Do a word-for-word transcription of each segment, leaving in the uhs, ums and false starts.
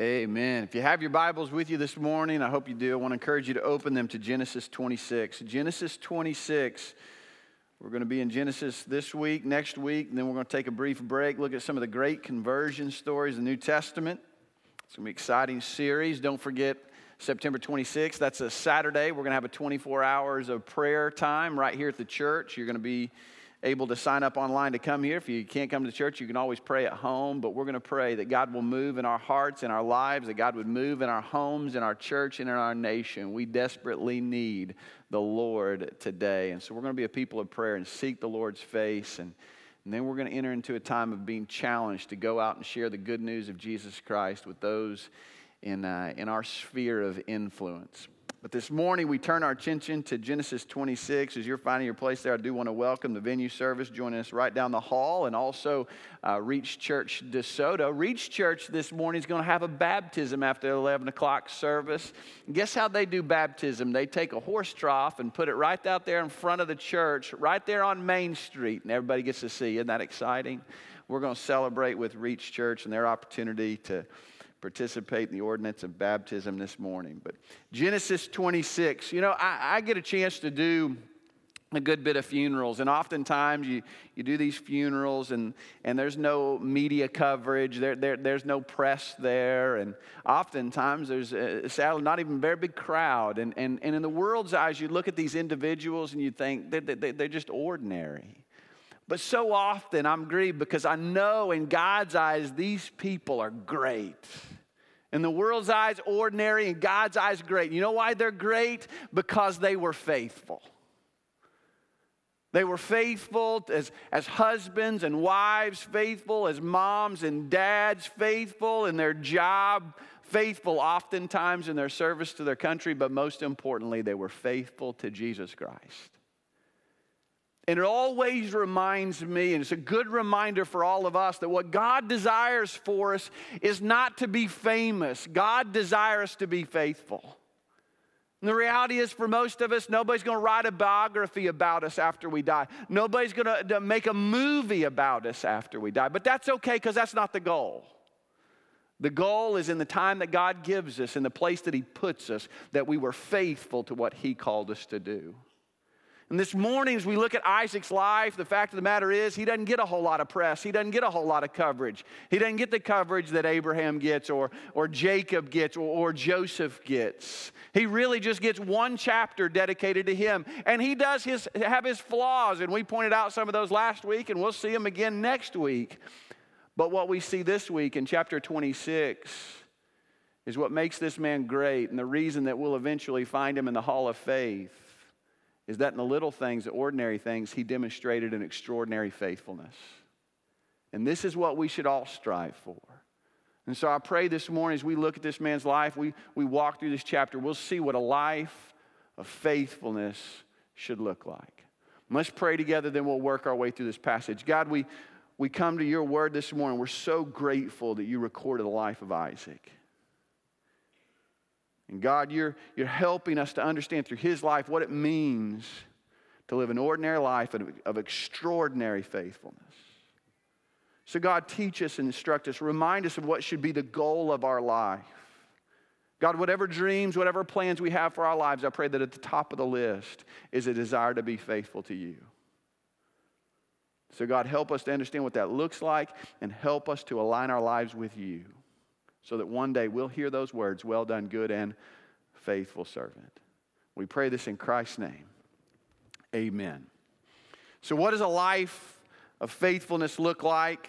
Amen. If you have your Bibles with you this morning, I hope you do. I want to encourage you to open them to Genesis twenty-six. Genesis twenty-six. We're going to be in Genesis this week, next week, and then we're going to take a brief break, look at some of the great conversion stories in the New Testament. It's going to be an exciting series. Don't forget, September twenty-sixth, that's a Saturday. We're going to have a twenty-four hours of prayer time right here at the church. You're going to be able to sign up online to come here. If you can't come to church, you can always pray at home, but we're going to pray that God will move in our hearts, in our lives, that God would move in our homes, in our church, and in our nation. We desperately need the Lord today, and so we're going to be a people of prayer and seek the Lord's face, and, and then we're going to enter into a time of being challenged to go out and share the good news of Jesus Christ with those in, uh, in our sphere of influence. But this morning, we turn our attention to Genesis twenty-six. As you're finding your place there, I do want to welcome the venue service joining us right down the hall, and also uh, Reach Church DeSoto. Reach Church this morning is going to have a baptism after eleven o'clock service. And guess how they do baptism? They take a horse trough and put it right out there in front of the church, right there on Main Street, and everybody gets to see. Isn't that exciting? We're going to celebrate with Reach Church and their opportunity to participate in the ordinance of baptism this morning. But Genesis twenty-six, you know, I, I get a chance to do a good bit of funerals, and oftentimes you, you do these funerals and, and there's no media coverage, there, there there's no press there, and oftentimes there's a, sadly not even a very big crowd, and, and, and in the world's eyes you look at these individuals and you think they're, they're, they're just ordinary. But so often I'm grieved because I know in God's eyes, these people are great. In the world's eyes, ordinary. In God's eyes, great. You know why they're great? Because they were faithful. They were faithful as, as husbands and wives, faithful as moms and dads, faithful in their job, faithful oftentimes in their service to their country, but most importantly, they were faithful to Jesus Christ. And it always reminds me, and it's a good reminder for all of us, that what God desires for us is not to be famous. God desires us to be faithful. And the reality is, for most of us, nobody's going to write a biography about us after we die. Nobody's going to make a movie about us after we die. But that's okay, because that's not the goal. The goal is in the time that God gives us, in the place that He puts us, that we were faithful to what He called us to do. And this morning, as we look at Isaac's life, the fact of the matter is he doesn't get a whole lot of press. He doesn't get a whole lot of coverage. He doesn't get the coverage that Abraham gets or, or Jacob gets or, or Joseph gets. He really just gets one chapter dedicated to him. And he does his, have his flaws, and we pointed out some of those last week, and we'll see them again next week. But what we see this week in chapter twenty-six is what makes this man great and the reason that we'll eventually find him in the Hall of Faith. Is that in the little things, the ordinary things, he demonstrated an extraordinary faithfulness. And this is what we should all strive for. And so I pray this morning as we look at this man's life, we, we walk through this chapter, we'll see what a life of faithfulness should look like. And let's pray together, then we'll work our way through this passage. God, we, we come to your word this morning. We're so grateful that you recorded the life of Isaac. And God, you're, you're helping us to understand through his life what it means to live an ordinary life of, of extraordinary faithfulness. So God, teach us and instruct us. Remind us of what should be the goal of our life. God, whatever dreams, whatever plans we have for our lives, I pray that at the top of the list is a desire to be faithful to you. So God, help us to understand what that looks like and help us to align our lives with you. So that one day we'll hear those words, well done, good and faithful servant. We pray this in Christ's name. Amen. So what does a life of faithfulness look like?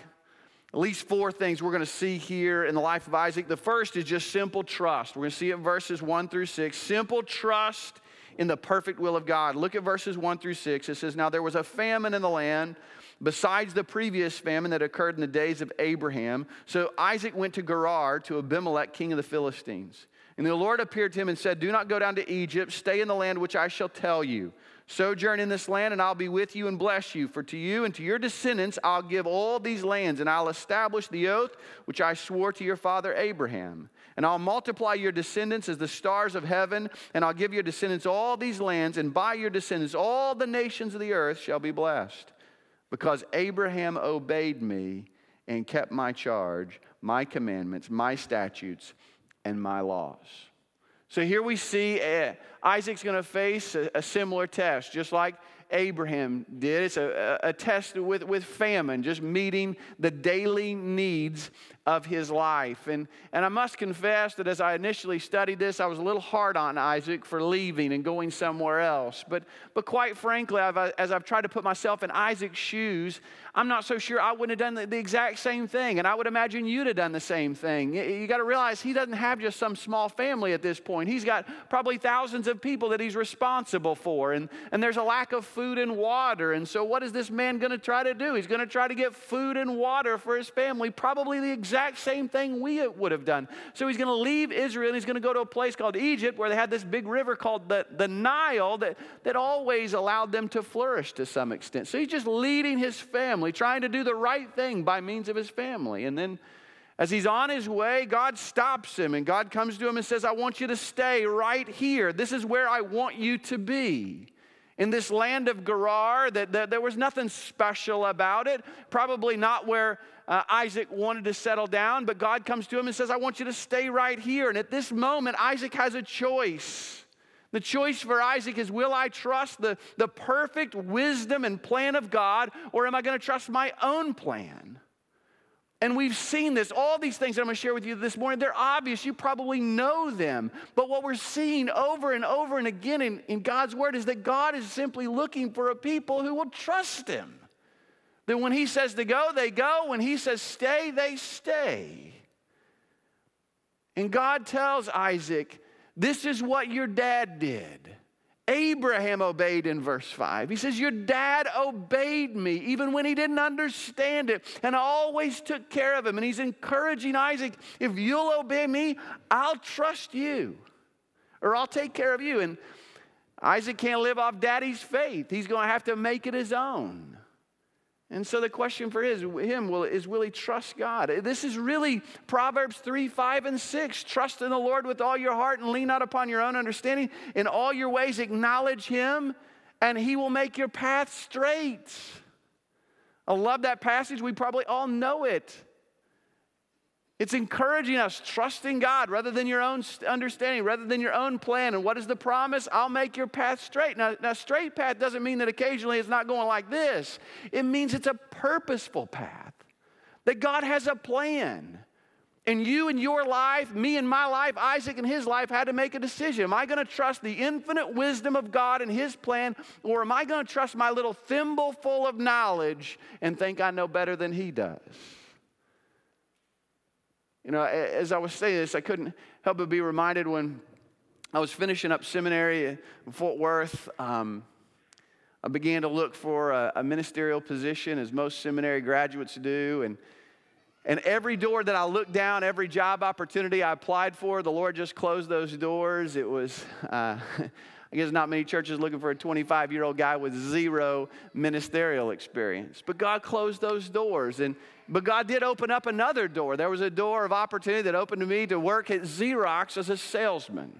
At least four things we're going to see here in the life of Isaac. The first is just simple trust. We're going to see it in verses one through six. Simple trust in the perfect will of God. Look at verses one through six. It says, now there was a famine in the land, besides the previous famine that occurred in the days of Abraham. So Isaac went to Gerar, to Abimelech, king of the Philistines. And the Lord appeared to him and said, do not go down to Egypt. Stay in the land which I shall tell you. Sojourn in this land, and I'll be with you and bless you. For to you and to your descendants I'll give all these lands, and I'll establish the oath which I swore to your father Abraham. And I'll multiply your descendants as the stars of heaven, and I'll give your descendants all these lands, and by your descendants all the nations of the earth shall be blessed. Because Abraham obeyed me and kept my charge, my commandments, my statutes, and my laws. So here we see uh, Isaac's going to face a, a similar test, just like Abraham did. It's a, a test with, with famine, just meeting the daily needs of his life. And, and I must confess that as I initially studied this, I was a little hard on Isaac for leaving and going somewhere else. But, but quite frankly, I've, as I've tried to put myself in Isaac's shoes, I'm not so sure I wouldn't have done the, the exact same thing. And I would imagine you'd have done the same thing. You, you got to realize he doesn't have just some small family at this point. He's got probably thousands of people that he's responsible for. And, and there's a lack of food. Food and water. And so what is this man going to try to do? He's going to try to get food and water for his family, probably the exact same thing we would have done. So he's going to leave Israel and he's going to go to a place called Egypt where they had this big river called the, the Nile that, that always allowed them to flourish to some extent. So he's just leading his family, trying to do the right thing by means of his family. And then as he's on his way, God stops him and God comes to him and says, I want you to stay right here. This is where I want you to be. In this land of Gerar, that, that there was nothing special about it. Probably not where uh, Isaac wanted to settle down, but God comes to him and says, I want you to stay right here. And at this moment, Isaac has a choice. The choice for Isaac is, will I trust the, the perfect wisdom and plan of God, or am I going to trust my own plan? And we've seen this. All these things that I'm going to share with you this morning, they're obvious. You probably know them. But what we're seeing over and over and again in, in God's word is that God is simply looking for a people who will trust him. That when he says to go, they go. When he says stay, they stay. And God tells Isaac, this is what your dad did. Abraham obeyed in verse five. He says, your dad obeyed me even when he didn't understand it, and I always took care of him. And he's encouraging Isaac, if you'll obey me, I'll trust you, or I'll take care of you. And Isaac can't live off daddy's faith. He's going to have to make it his own. And so the question for his, him will, is, will he trust God? This is really Proverbs three, five, and six. Trust in the Lord with all your heart and lean not upon your own understanding. In all your ways acknowledge him, and he will make your path straight. I love that passage. We probably all know it. It's encouraging us, trusting God rather than your own understanding, rather than your own plan. And what is the promise? I'll make your path straight. Now, now straight path doesn't mean that occasionally it's not going like this. It means it's a purposeful path, that God has a plan. And you and your life, me and my life, Isaac and his life had to make a decision. Am I going to trust the infinite wisdom of God and his plan, or am I going to trust my little thimble full of knowledge and think I know better than he does? You know, as I was saying this, I couldn't help but be reminded when I was finishing up seminary in Fort Worth, um, I began to look for a, a ministerial position, as most seminary graduates do. And and every door that I looked down, every job opportunity I applied for, the Lord just closed those doors. It was, uh, I guess not many churches looking for a twenty-five-year-old guy with zero ministerial experience. But God closed those doors. and. But God did open up another door. There was a door of opportunity that opened to me to work at Xerox as a salesman,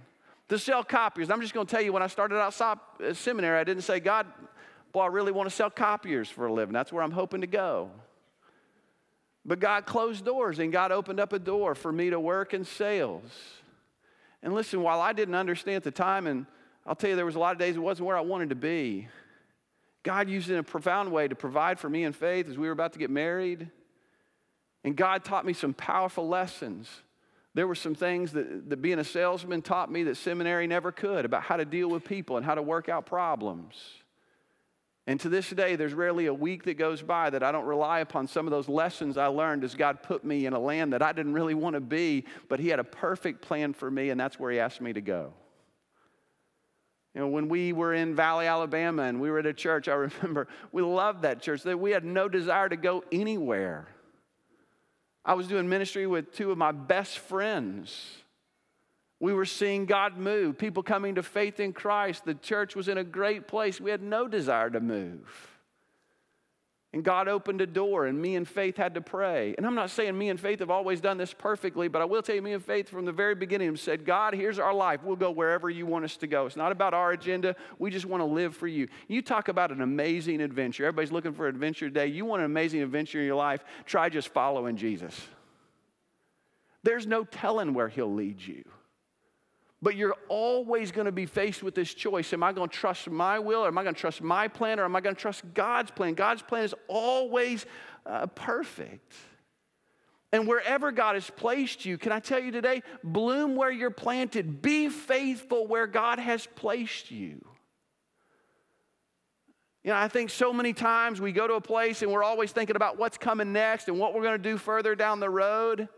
to sell copiers. I'm just going to tell you, when I started outside seminary, I didn't say, God, boy, I really want to sell copiers for a living. That's where I'm hoping to go. But God closed doors, and God opened up a door for me to work in sales. And listen, while I didn't understand at the time, and I'll tell you, there was a lot of days it wasn't where I wanted to be, God used it in a profound way to provide for me in faith as we were about to get married. And God taught me some powerful lessons. There were some things that, that being a salesman taught me that seminary never could, about how to deal with people and how to work out problems. And to this day, there's rarely a week that goes by that I don't rely upon some of those lessons I learned as God put me in a land that I didn't really want to be, but he had a perfect plan for me, and that's where he asked me to go. You know, when we were in Valley, Alabama, and we were at a church, I remember we loved that church. That we had no desire to go anywhere. I was doing ministry with two of my best friends. We were seeing God move, people coming to faith in Christ. The church was in a great place. We had no desire to move. And God opened a door, and me and Faith had to pray. And I'm not saying me and Faith have always done this perfectly, but I will tell you, me and Faith from the very beginning said, God, here's our life. We'll go wherever you want us to go. It's not about our agenda. We just want to live for you. You talk about an amazing adventure. Everybody's looking for an adventure today. You want an amazing adventure in your life? Try just following Jesus. There's no telling where he'll lead you. But you're always going to be faced with this choice. Am I going to trust my will, or am I going to trust my plan, or am I going to trust God's plan? God's plan is always uh, perfect. And wherever God has placed you, can I tell you today, bloom where you're planted. Be faithful where God has placed you. You know, I think so many times we go to a place and we're always thinking about what's coming next and what we're going to do further down the road.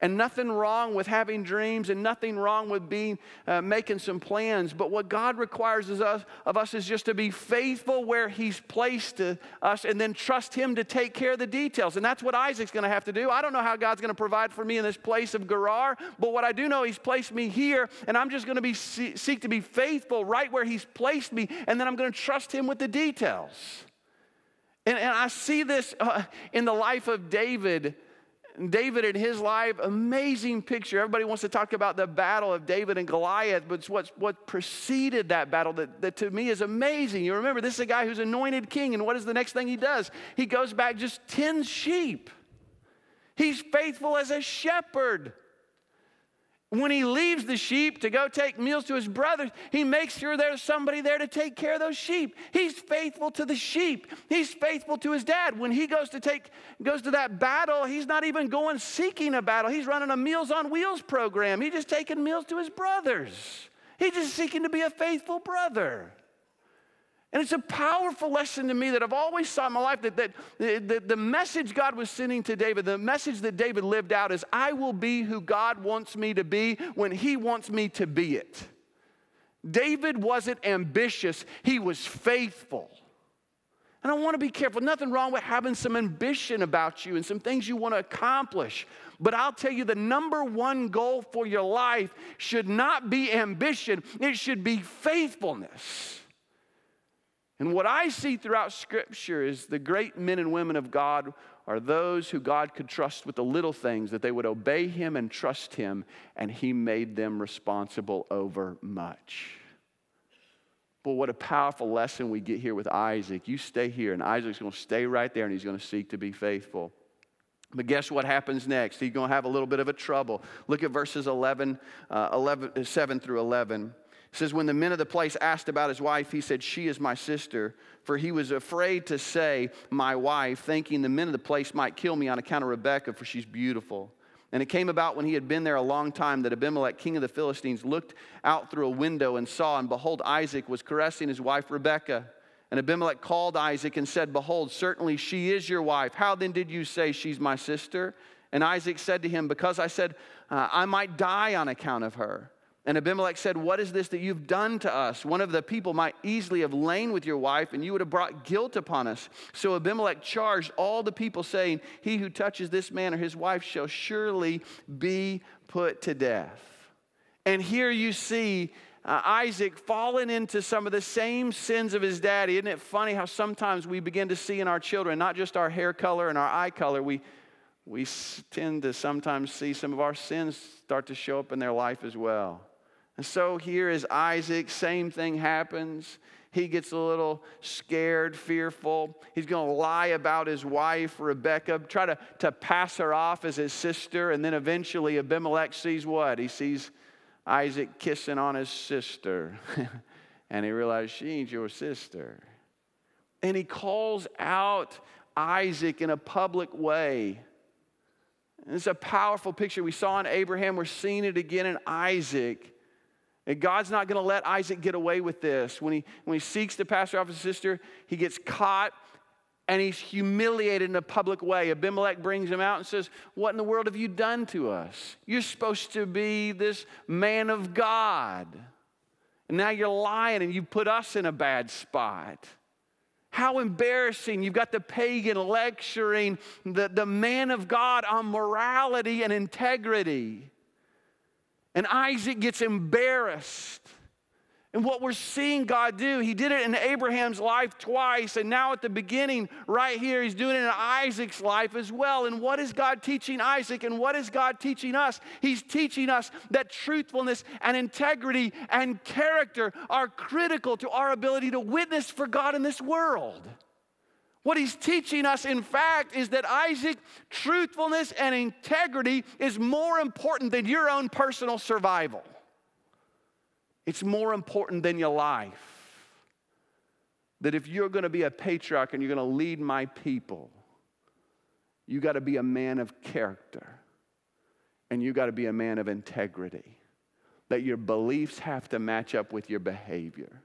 And nothing wrong with having dreams, and nothing wrong with being uh, making some plans. But what God requires is us, of us is just to be faithful where he's placed to us, and then trust him to take care of the details. And that's what Isaac's going to have to do. I don't know how God's going to provide for me in this place of Gerar, but what I do know, he's placed me here, and I'm just going to be see, seek to be faithful right where he's placed me, and then I'm going to trust him with the details. And, and I see this uh, in the life of David. David in his life, amazing picture. Everybody wants to talk about the battle of David and Goliath, but it's what's, what preceded that battle that, that to me is amazing. You remember, this is a guy who's anointed king, and what is the next thing he does? He goes back just ten sheep. He's faithful as a shepherd. When he leaves the sheep to go take meals to his brothers, he makes sure there's somebody there to take care of those sheep. He's faithful to the sheep. He's faithful to his dad. When he goes to take goes to that battle, he's not even going seeking a battle. He's running a Meals on Wheels program. He's just taking meals to his brothers. He's just seeking to be a faithful brother. And it's a powerful lesson to me that I've always saw in my life, that, that, that the message God was sending to David, the message that David lived out is, I will be who God wants me to be when he wants me to be it. David wasn't ambitious. He was faithful. And I want to be careful. Nothing wrong with having some ambition about you and some things you want to accomplish. But I'll tell you, the number one goal for your life should not be ambition. It should be faithfulness. And what I see throughout Scripture is the great men and women of God are those who God could trust with the little things, that they would obey him and trust him, and he made them responsible over much. But what a powerful lesson we get here with Isaac. You stay here, and Isaac's going to stay right there, and he's going to seek to be faithful. But guess what happens next? He's going to have a little bit of a trouble. Look at verses eleven, uh, eleven, seven through eleven. It says, when the men of the place asked about his wife, he said, she is my sister. For he was afraid to say, my wife, thinking the men of the place might kill me on account of Rebekah, for she's beautiful. And it came about when he had been there a long time that Abimelech, king of the Philistines, looked out through a window and saw, and behold, Isaac was caressing his wife Rebekah. And Abimelech called Isaac and said, behold, certainly she is your wife. How then did you say, she's my sister? And Isaac said to him, because I said, uh, I might die on account of her. And Abimelech said, what is this that you've done to us? One of the people might easily have lain with your wife, and you would have brought guilt upon us. So Abimelech charged all the people, saying, he who touches this man or his wife shall surely be put to death. And here you see uh, Isaac falling into some of the same sins of his daddy. Isn't it funny how sometimes we begin to see in our children, not just our hair color and our eye color, we we tend to sometimes see some of our sins start to show up in their life as well. And so here is Isaac, same thing happens. He gets a little scared, fearful. He's going to lie about his wife, Rebekah, try to, to pass her off as his sister. And then eventually Abimelech sees what? He sees Isaac kissing on his sister. And he realizes, she ain't your sister. And he calls out Isaac in a public way. And it's a powerful picture. We saw in Abraham. We're seeing it again in Isaac. And God's not going to let Isaac get away with this. When he, when he seeks to pass her off his sister, he gets caught, and he's humiliated in a public way. Abimelech brings him out and says, what in the world have you done to us? You're supposed to be this man of God. And now you're lying, and you put us in a bad spot. How embarrassing. You've got the pagan lecturing the, the man of God on morality and integrity. And Isaac gets embarrassed. And what we're seeing God do, he did it in Abraham's life twice, and now at the beginning, right here, he's doing it in Isaac's life as well. And what is God teaching Isaac, and what is God teaching us? He's teaching us that truthfulness and integrity and character are critical to our ability to witness for God in this world. What he's teaching us, in fact, is that Isaac, truthfulness and integrity is more important than your own personal survival. It's more important than your life. That if you're going to be a patriarch and you're going to lead my people, you got to be a man of character. And you got to be a man of integrity. That your beliefs have to match up with your behavior.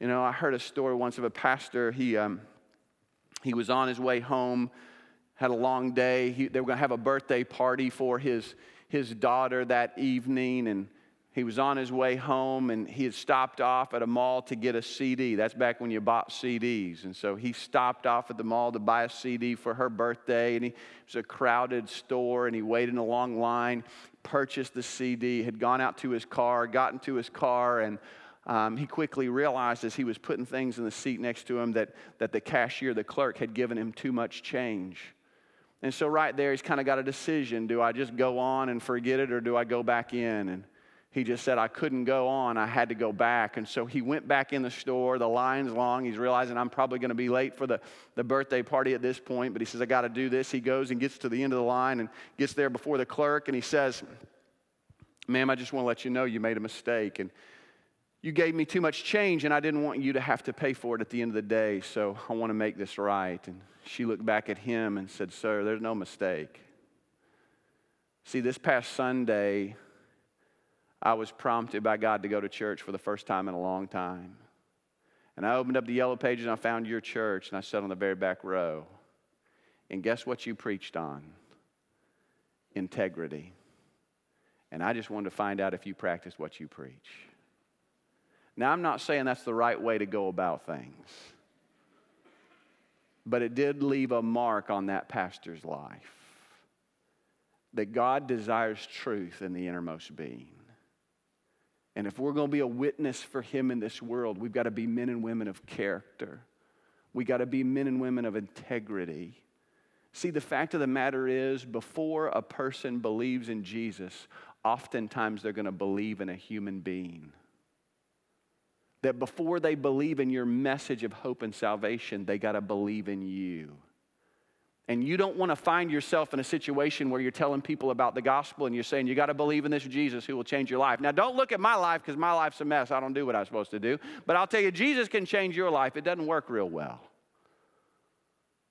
You know, I heard a story once of a pastor. He um, he was on his way home, had a long day. He, they were going to have a birthday party for his his daughter that evening, and he was on his way home, and he had stopped off at a mall to get a C D. That's back when you bought C Ds. And so he stopped off at the mall to buy a C D for her birthday, and he, it was a crowded store, and he waited in a long line, purchased the C D, had gone out to his car, gotten to his car, and um, he quickly realized as he was putting things in the seat next to him that, that the cashier, the clerk, had given him too much change. And so right there, he's kind of got a decision. Do I just go on and forget it, or do I go back in? And he just said, I couldn't go on. I had to go back. And so he went back in the store. The line's long. He's realizing I'm probably going to be late for the, the birthday party at this point. But he says, I got to do this. He goes and gets to the end of the line and gets there before the clerk. And he says, ma'am, I just want to let you know you made a mistake. And you gave me too much change, and I didn't want you to have to pay for it at the end of the day. So I want to make this right. And she looked back at him and said, sir, there's no mistake. See, this past Sunday, I was prompted by God to go to church for the first time in a long time. And I opened up the yellow pages and I found your church, and I sat on the very back row. And guess what you preached on? Integrity. And I just wanted to find out if you practiced what you preach. Now, I'm not saying that's the right way to go about things. But it did leave a mark on that pastor's life. That God desires truth in the innermost being. And if we're going to be a witness for him in this world, we've got to be men and women of character. We've got to be men and women of integrity. See, the fact of the matter is, before a person believes in Jesus, oftentimes they're going to believe in a human being. That before they believe in your message of hope and salvation, they got to believe in you. And you don't want to find yourself in a situation where you're telling people about the gospel and you're saying, you got to believe in this Jesus who will change your life. Now, don't look at my life because my life's a mess. I don't do what I'm supposed to do. But I'll tell you, Jesus can change your life. It doesn't work real well.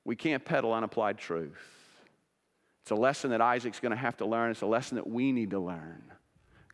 We can't peddle unapplied truth. It's a lesson that Isaac's going to have to learn. It's a lesson that we need to learn.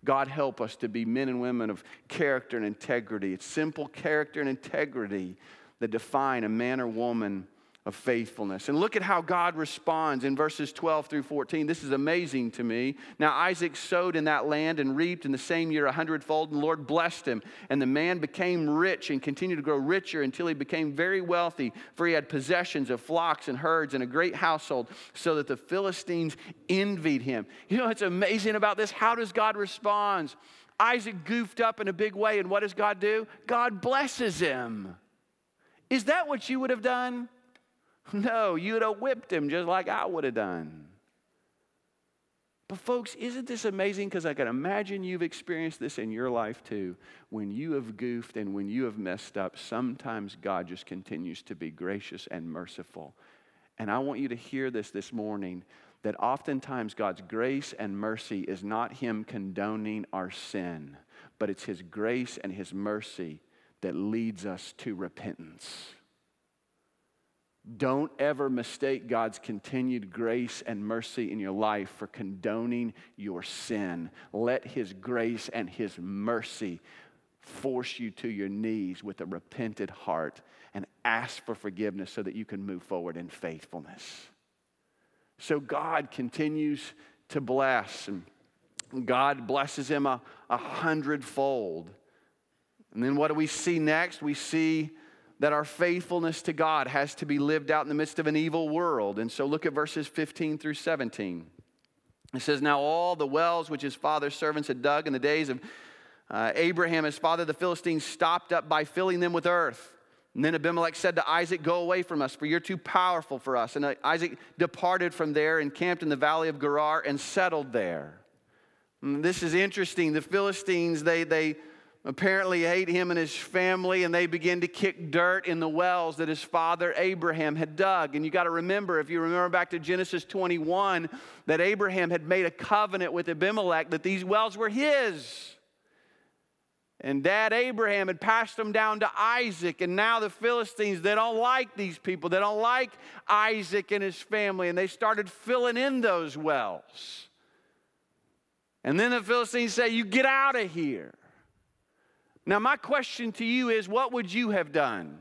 God help us to be men and women of character and integrity. It's simple character and integrity that define a man or woman of faithfulness. And look at how God responds in verses twelve through fourteen. This is amazing to me. Now Isaac sowed in that land and reaped in the same year a hundredfold, and the Lord blessed him. And the man became rich and continued to grow richer until he became very wealthy, for he had possessions of flocks and herds and a great household, so that the Philistines envied him. You know what's amazing about this? How does God respond? Isaac goofed up in a big way, and what does God do? God blesses him. Is that what you would have done? No, you would have whipped him just like I would have done. But folks, isn't this amazing? Because I can imagine you've experienced this in your life too. When you have goofed and when you have messed up, sometimes God just continues to be gracious and merciful. And I want you to hear this this morning, that oftentimes God's grace and mercy is not him condoning our sin, but it's his grace and his mercy that leads us to repentance. Don't ever mistake God's continued grace and mercy in your life for condoning your sin. Let his grace and his mercy force you to your knees with a repentant heart and ask for forgiveness so that you can move forward in faithfulness. So God continues to bless, and God blesses him a, a hundredfold. And then what do we see next? We see that our faithfulness to God has to be lived out in the midst of an evil world. And so look at verses fifteen through seventeen. It says, now all the wells which his father's servants had dug in the days of uh, Abraham, his father, the Philistines stopped up by filling them with earth. And then Abimelech said to Isaac, go away from us, for you're too powerful for us. And Isaac departed from there and camped in the valley of Gerar and settled there. And this is interesting. The Philistines, they they... apparently ate him and his family, and they began to kick dirt in the wells that his father Abraham had dug. And you got to remember, if you remember back to Genesis twenty-one, that Abraham had made a covenant with Abimelech that these wells were his. And Dad Abraham had passed them down to Isaac, and now the Philistines, they don't like these people. They don't like Isaac and his family, and they started filling in those wells. And then the Philistines say, "You get out of here." Now, my question to you is, what would you have done?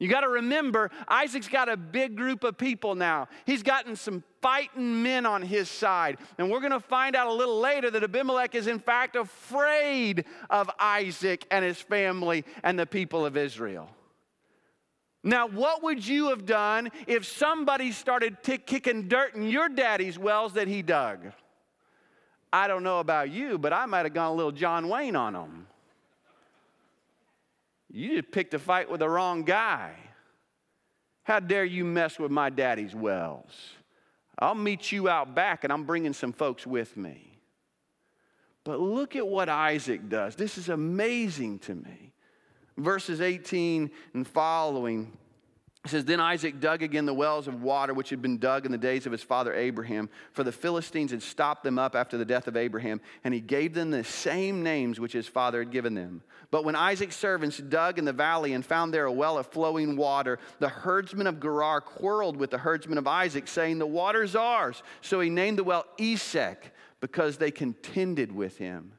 You got to remember, Isaac's got a big group of people now. He's gotten some fighting men on his side. And we're going to find out a little later that Abimelech is, in fact, afraid of Isaac and his family and the people of Israel. Now, what would you have done if somebody started t- kicking dirt in your daddy's wells that he dug? I don't know about you, but I might have gone a little John Wayne on them. You just picked a fight with the wrong guy. How dare you mess with my daddy's wells? I'll meet you out back, and I'm bringing some folks with me. But look at what Isaac does. This is amazing to me. Verses eighteen and following, it says, "Then Isaac dug again the wells of water which had been dug in the days of his father Abraham, for the Philistines had stopped them up after the death of Abraham, and he gave them the same names which his father had given them. But when Isaac's servants dug in the valley and found there a well of flowing water, the herdsmen of Gerar quarreled with the herdsmen of Isaac, saying, 'The water's ours.' So he named the well Esek, because they contended with him.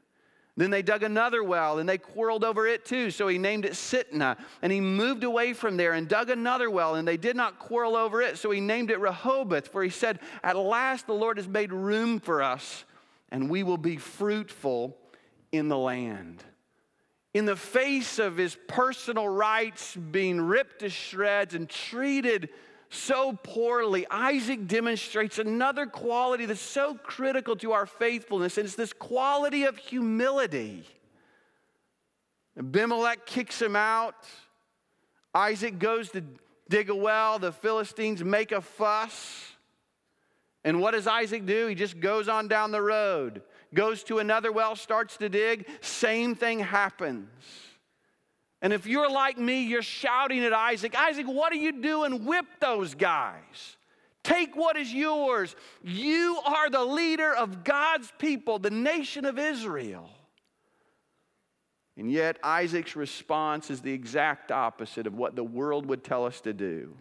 Then they dug another well, and they quarreled over it too, so he named it Sitna. And he moved away from there and dug another well, and they did not quarrel over it, so he named it Rehoboth, for he said, 'At last the Lord has made room for us, and we will be fruitful in the land.'" In the face of his personal rights being ripped to shreds and treated so poorly, Isaac demonstrates another quality that's so critical to our faithfulness, and it's this quality of humility. Abimelech kicks him out. Isaac goes to dig a well. The Philistines make a fuss. And what does Isaac do? He just goes on down the road, goes to another well, starts to dig. Same thing happens. And if you're like me, you're shouting at Isaac, "Isaac, what are you doing? Whip those guys. Take what is yours. You are the leader of God's people, the nation of Israel." And yet Isaac's response is the exact opposite of what the world would tell us to do.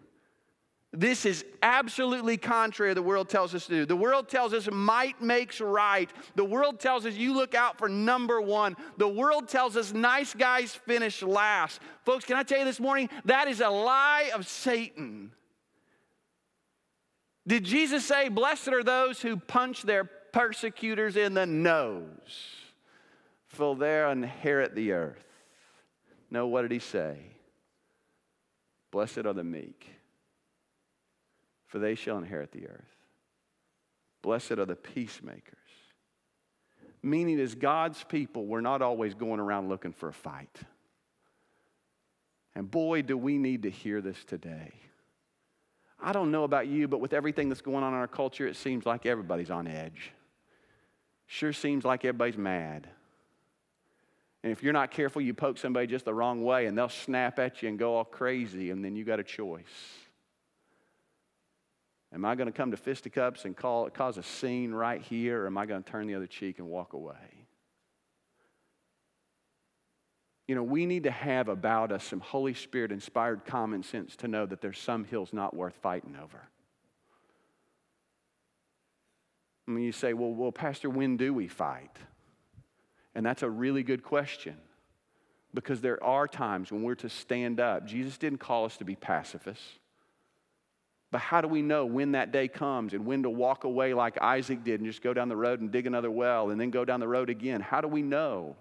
This is absolutely contrary to the world tells us to do. The world tells us might makes right. The world tells us you look out for number one. The world tells us nice guys finish last. Folks, can I tell you this morning, that is a lie of Satan. Did Jesus say, "Blessed are those who punch their persecutors in the nose, for they'll inherit the earth"? No, what did he say? "Blessed are the meek, for they shall inherit the earth. Blessed are the peacemakers." Meaning, as God's people, we're not always going around looking for a fight. And boy, do we need to hear this today. I don't know about you, but with everything that's going on in our culture, it seems like everybody's on edge. Sure seems like everybody's mad. And if you're not careful, you poke somebody just the wrong way, and they'll snap at you and go all crazy, and then you got a choice. Am I going to come to fisticuffs and call, cause a scene right here, or am I going to turn the other cheek and walk away? You know, we need to have about us some Holy Spirit-inspired common sense to know that there's some hills not worth fighting over. I mean, you say, well, well, Pastor, when do we fight? And that's a really good question, because there are times when we're to stand up. Jesus didn't call us to be pacifists. But how do we know when that day comes and when to walk away like Isaac did and just go down the road and dig another well and then go down the road again? How do we know?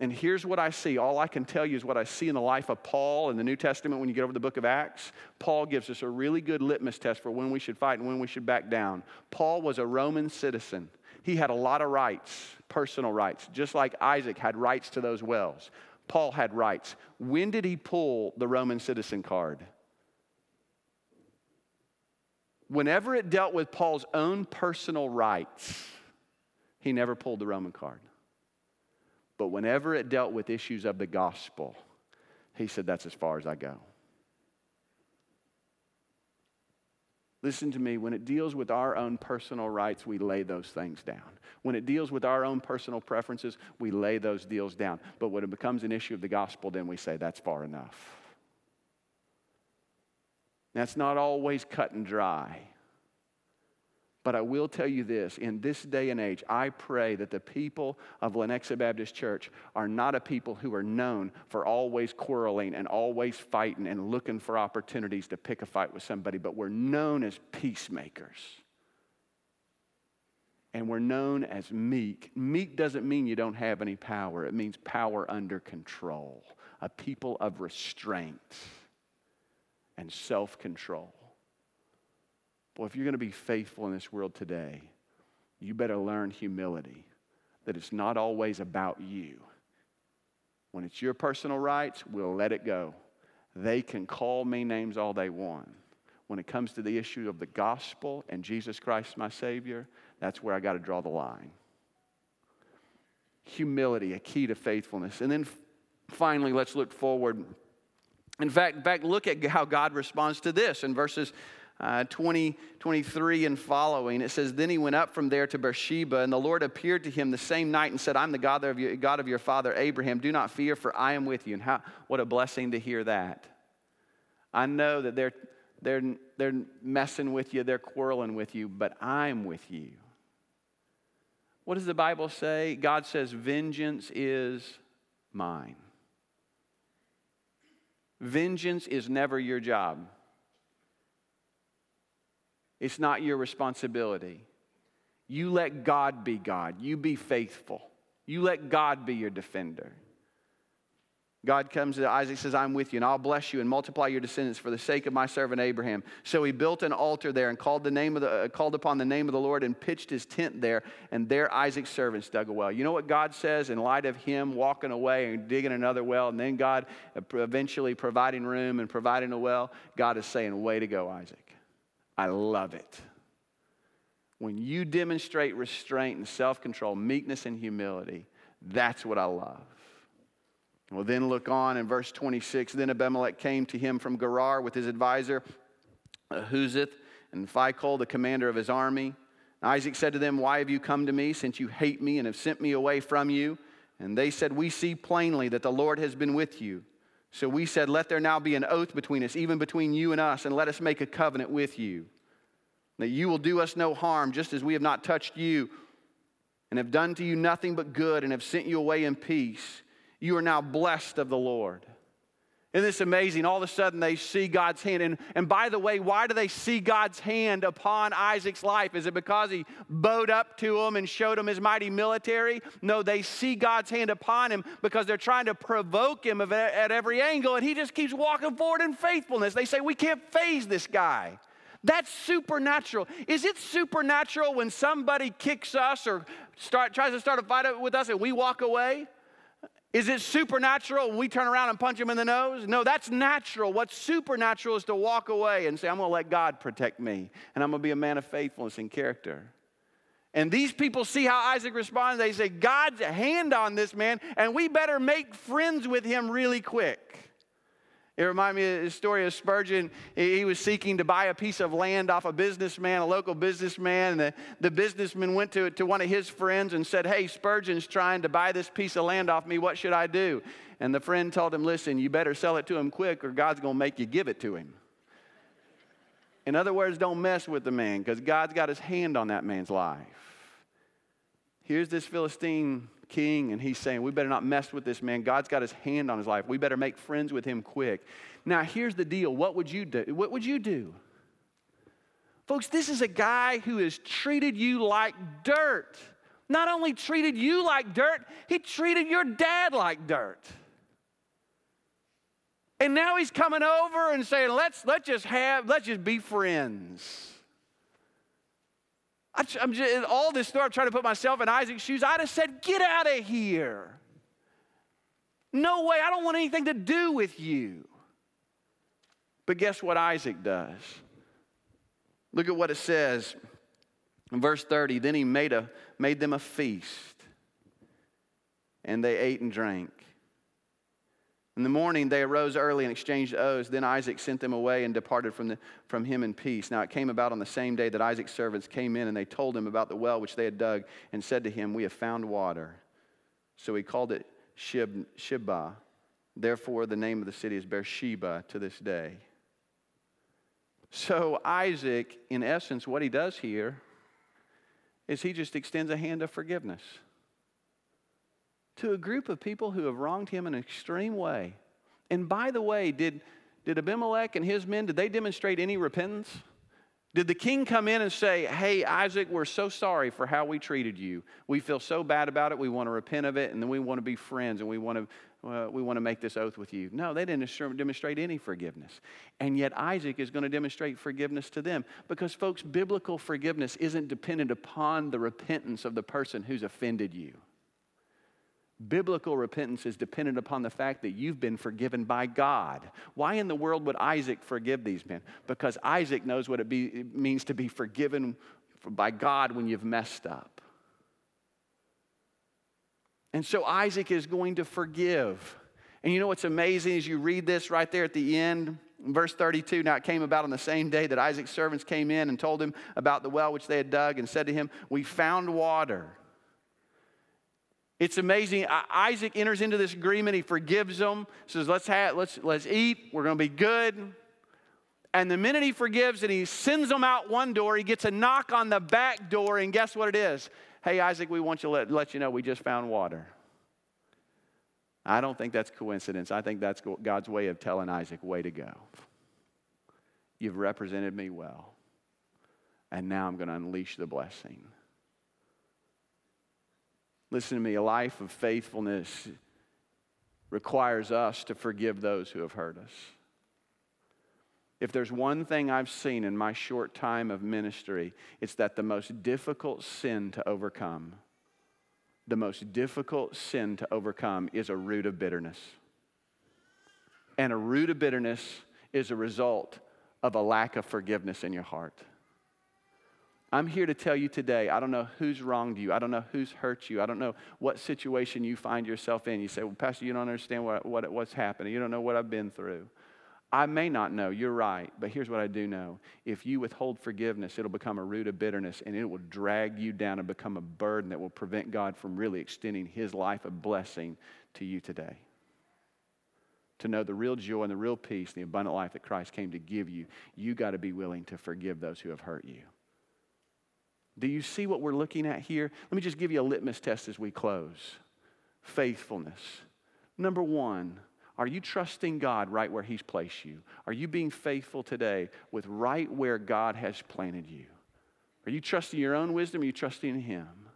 And here's what I see. All I can tell you is what I see in the life of Paul in the New Testament when you get over the book of Acts. Paul gives us a really good litmus test for when we should fight and when we should back down. Paul was a Roman citizen. He had a lot of rights, personal rights, just like Isaac had rights to those wells. Paul had rights. When did he pull the Roman citizen card? Whenever it dealt with Paul's own personal rights, he never pulled the Roman card. But whenever it dealt with issues of the gospel, he said, that's as far as I go. Listen to me, when it deals with our own personal rights, we lay those things down. When it deals with our own personal preferences, we lay those deals down. But when it becomes an issue of the gospel, then we say that's far enough. That's not always cut and dry. But I will tell you this, in this day and age, I pray that the people of Lenexa Baptist Church are not a people who are known for always quarreling and always fighting and looking for opportunities to pick a fight with somebody, but we're known as peacemakers. And we're known as meek. Meek doesn't mean you don't have any power. It means power under control, a people of restraint and self-control. Well, if you're going to be faithful in this world today, you better learn humility, that it's not always about you. When it's your personal rights, we'll let it go. They can call me names all they want. When it comes to the issue of the gospel and Jesus Christ, my Savior, that's where I got to draw the line. Humility, a key to faithfulness. And then finally, let's look forward. In fact, back look at how God responds to this in verses Uh, twenty, twenty-three and following. It says, then he went up from there to Beersheba, and the Lord appeared to him the same night and said, I'm the God of your, God of your father Abraham. Do not fear, for I am with you. And how, what a blessing to hear that. I know that they're, they're, they're messing with you, they're quarreling with you, but I'm with you. What does the Bible say? God says, vengeance is mine. Vengeance is never your job. It's not your responsibility. You let God be God. You be faithful. You let God be your defender. God comes to Isaac and says, I'm with you, and I'll bless you and multiply your descendants for the sake of my servant Abraham. So he built an altar there and called the name of the, uh, called upon the name of the Lord and pitched his tent there, and there Isaac's servants dug a well. You know what God says in light of him walking away and digging another well, and then God eventually providing room and providing a well? God is saying, way to go, Isaac. I love it. When you demonstrate restraint and self-control, meekness and humility, that's what I love. Well, then look on in verse twenty-six. Then Abimelech came to him from Gerar with his advisor, Ahuzeth and Phicol, the commander of his army. And Isaac said to them, why have you come to me, since you hate me and have sent me away from you? And they said, we see plainly that the Lord has been with you. So we said, let there now be an oath between us, even between you and us, and let us make a covenant with you, that you will do us no harm, just as we have not touched you, and have done to you nothing but good, and have sent you away in peace. You are now blessed of the Lord. Isn't this amazing? All of a sudden they see God's hand. And, and by the way, why do they see God's hand upon Isaac's life? Is it because he bowed up to him and showed him his mighty military? No, they see God's hand upon him because they're trying to provoke him at every angle, and he just keeps walking forward in faithfulness. They say, we can't faze this guy. That's supernatural. Is it supernatural when somebody kicks us or start, tries to start a fight with us and we walk away? Is it supernatural when we turn around and punch him in the nose? No, that's natural. What's supernatural is to walk away and say, I'm going to let God protect me, and I'm going to be a man of faithfulness and character. And these people see how Isaac responds. They say, God's hand on this man, and we better make friends with him really quick. It reminds me of the story of Spurgeon. He was seeking to buy a piece of land off a businessman, a local businessman. And the, the businessman went to, to one of his friends and said, hey, Spurgeon's trying to buy this piece of land off me. What should I do? And the friend told him, listen, you better sell it to him quick, or God's going to make you give it to him. In other words, don't mess with the man, because God's got his hand on that man's life. Here's this Philistine king, and he's saying, we better not mess with this man. God's got his hand on his life. We better make friends with him quick. Now, here's the deal. What would you do? What would you do? Folks, this is a guy who has treated you like dirt. Not only treated you like dirt, he treated your dad like dirt. And now he's coming over and saying, let's let's just have, let's just be friends. I'm just, all this story, I'm trying to put myself in Isaac's shoes. I'd have said, get out of here. No way, I don't want anything to do with you. But guess what Isaac does? Look at what it says in verse thirty. Then he made a made them a feast. and they ate and drank. In the morning they arose early and exchanged oaths. Then Isaac sent them away and departed from, the, from him in peace. Now it came about on the same day that Isaac's servants came in, and they told him about the well which they had dug, and said to him, "We have found water." So he called it Shib, Shibah. Therefore the name of the city is Beersheba to this day. So Isaac, in essence, what he does here is he just extends a hand of forgiveness to a group of people who have wronged him in an extreme way. And by the way, did, did Abimelech and his men, did they demonstrate any repentance? Did the king come in and say, "Hey, Isaac, we're so sorry for how we treated you. We feel so bad about it. We want to repent of it, and then we want to be friends, and we want to uh, we want to make this oath with you"? No, they didn't demonstrate any forgiveness. And yet Isaac is going to demonstrate forgiveness to them, because, folks, biblical forgiveness isn't dependent upon the repentance of the person who's offended you. Biblical repentance is dependent upon the fact that you've been forgiven by God. Why in the world would Isaac forgive these men? Because Isaac knows what it, be, it means to be forgiven by God when you've messed up. And so Isaac is going to forgive. And you know what's amazing is you read this right there at the end, verse thirty-two, "Now it came about on the same day that Isaac's servants came in and told him about the well which they had dug, and said to him, 'We found water.'" It's amazing. Isaac enters into this agreement. He forgives them. Says, "Let's have, let's let's eat. We're going to be good." And the minute he forgives and he sends them out one door, he gets a knock on the back door. And guess what it is? "Hey, Isaac, we want you to let, let you know we just found water." I don't think that's coincidence. I think that's God's way of telling Isaac, "Way to go. You've represented me well. And now I'm going to unleash the blessing." Listen to me, a life of faithfulness requires us to forgive those who have hurt us. If there's one thing I've seen in my short time of ministry, it's that the most difficult sin to overcome, the most difficult sin to overcome is a root of bitterness. And a root of bitterness is a result of a lack of forgiveness in your heart. I'm here to tell you today, I don't know who's wronged you. I don't know who's hurt you. I don't know what situation you find yourself in. You say, "Well, Pastor, you don't understand what, what what's happening. You don't know what I've been through." I may not know. You're right. But here's what I do know. If you withhold forgiveness, it'll become a root of bitterness, and it will drag you down and become a burden that will prevent God from really extending his life of blessing to you today. To know the real joy and the real peace and the abundant life that Christ came to give you, you got to be willing to forgive those who have hurt you. Do you see what we're looking at here? Let me just give you a litmus test as we close. Faithfulness. Number one, are you trusting God right where he's placed you? Are you being faithful today with right where God has planted you? Are you trusting your own wisdom? Or are you trusting him?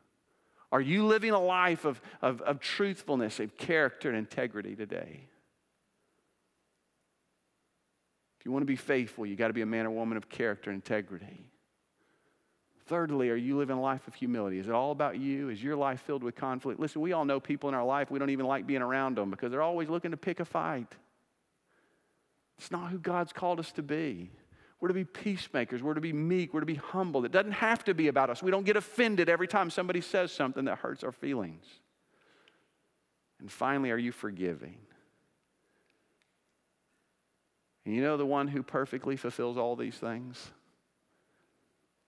Are you living a life of, of, of truthfulness, of character and integrity today? If you want to be faithful, you got to be a man or woman of character and integrity. Thirdly, are you living a life of humility? Is it all about you? Is your life filled with conflict? Listen, we all know people in our life, we don't even like being around them because they're always looking to pick a fight. It's not who God's called us to be. We're to be peacemakers. We're to be meek. We're to be humble. It doesn't have to be about us. We don't get offended every time somebody says something that hurts our feelings. And finally, are you forgiving? And you know the one who perfectly fulfills all these things?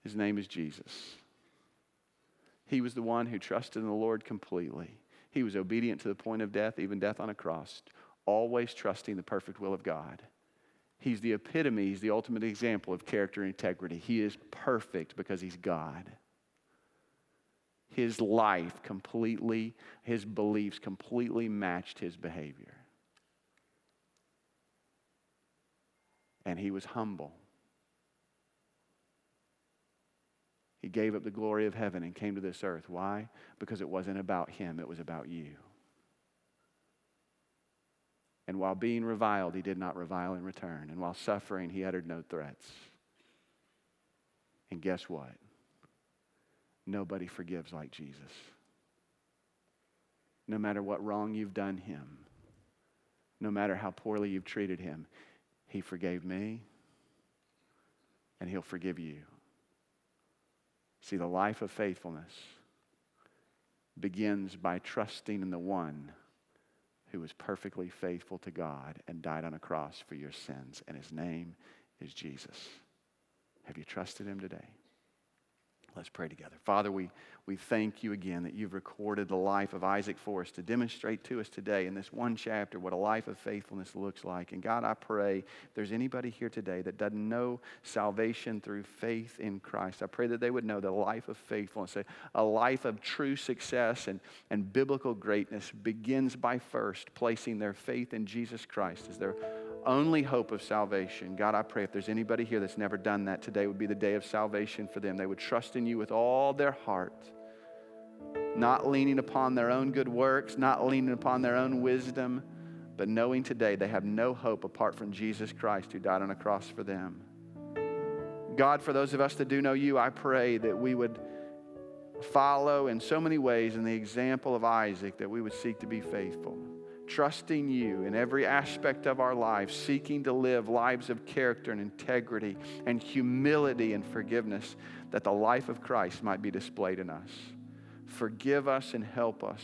His name is Jesus. He was the one who trusted in the Lord completely. He was obedient to the point of death, even death on a cross, always trusting the perfect will of God. He's the epitome, he's the ultimate example of character and integrity. He is perfect because he's God. His life completely, his beliefs completely matched his behavior. And he was humble. He gave up the glory of heaven and came to this earth. Why? Because it wasn't about him, it was about you. And while being reviled, he did not revile in return. And while suffering, he uttered no threats. And guess what? Nobody forgives like Jesus. No matter what wrong you've done him, no matter how poorly you've treated him, he forgave me, and he'll forgive you. See, the life of faithfulness begins by trusting in the one who is perfectly faithful to God and died on a cross for your sins, and his name is Jesus. Have you trusted him today? Let's pray together. Father, we, we thank you again that you've recorded the life of Isaac for us to demonstrate to us today in this one chapter what a life of faithfulness looks like. And God, I pray if there's anybody here today that doesn't know salvation through faith in Christ, I pray that they would know the life of faithfulness, a life of true success and, and biblical greatness begins by first placing their faith in Jesus Christ as their only hope of salvation. God, I pray if there's anybody here that's never done that, today would be the day of salvation for them. They would trust in you with all their heart, not leaning upon their own good works, not leaning upon their own wisdom, but knowing today they have no hope apart from Jesus Christ who died on a cross for them. God, for those of us that do know you, I pray that we would follow in so many ways in the example of Isaac, that we would seek to be faithful, trusting you in every aspect of our lives, seeking to live lives of character and integrity and humility and forgiveness, that the life of Christ might be displayed in us. Forgive us and help us,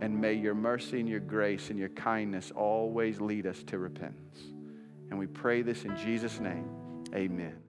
and may your mercy and your grace and your kindness always lead us to repentance. And we pray this in Jesus' name. Amen.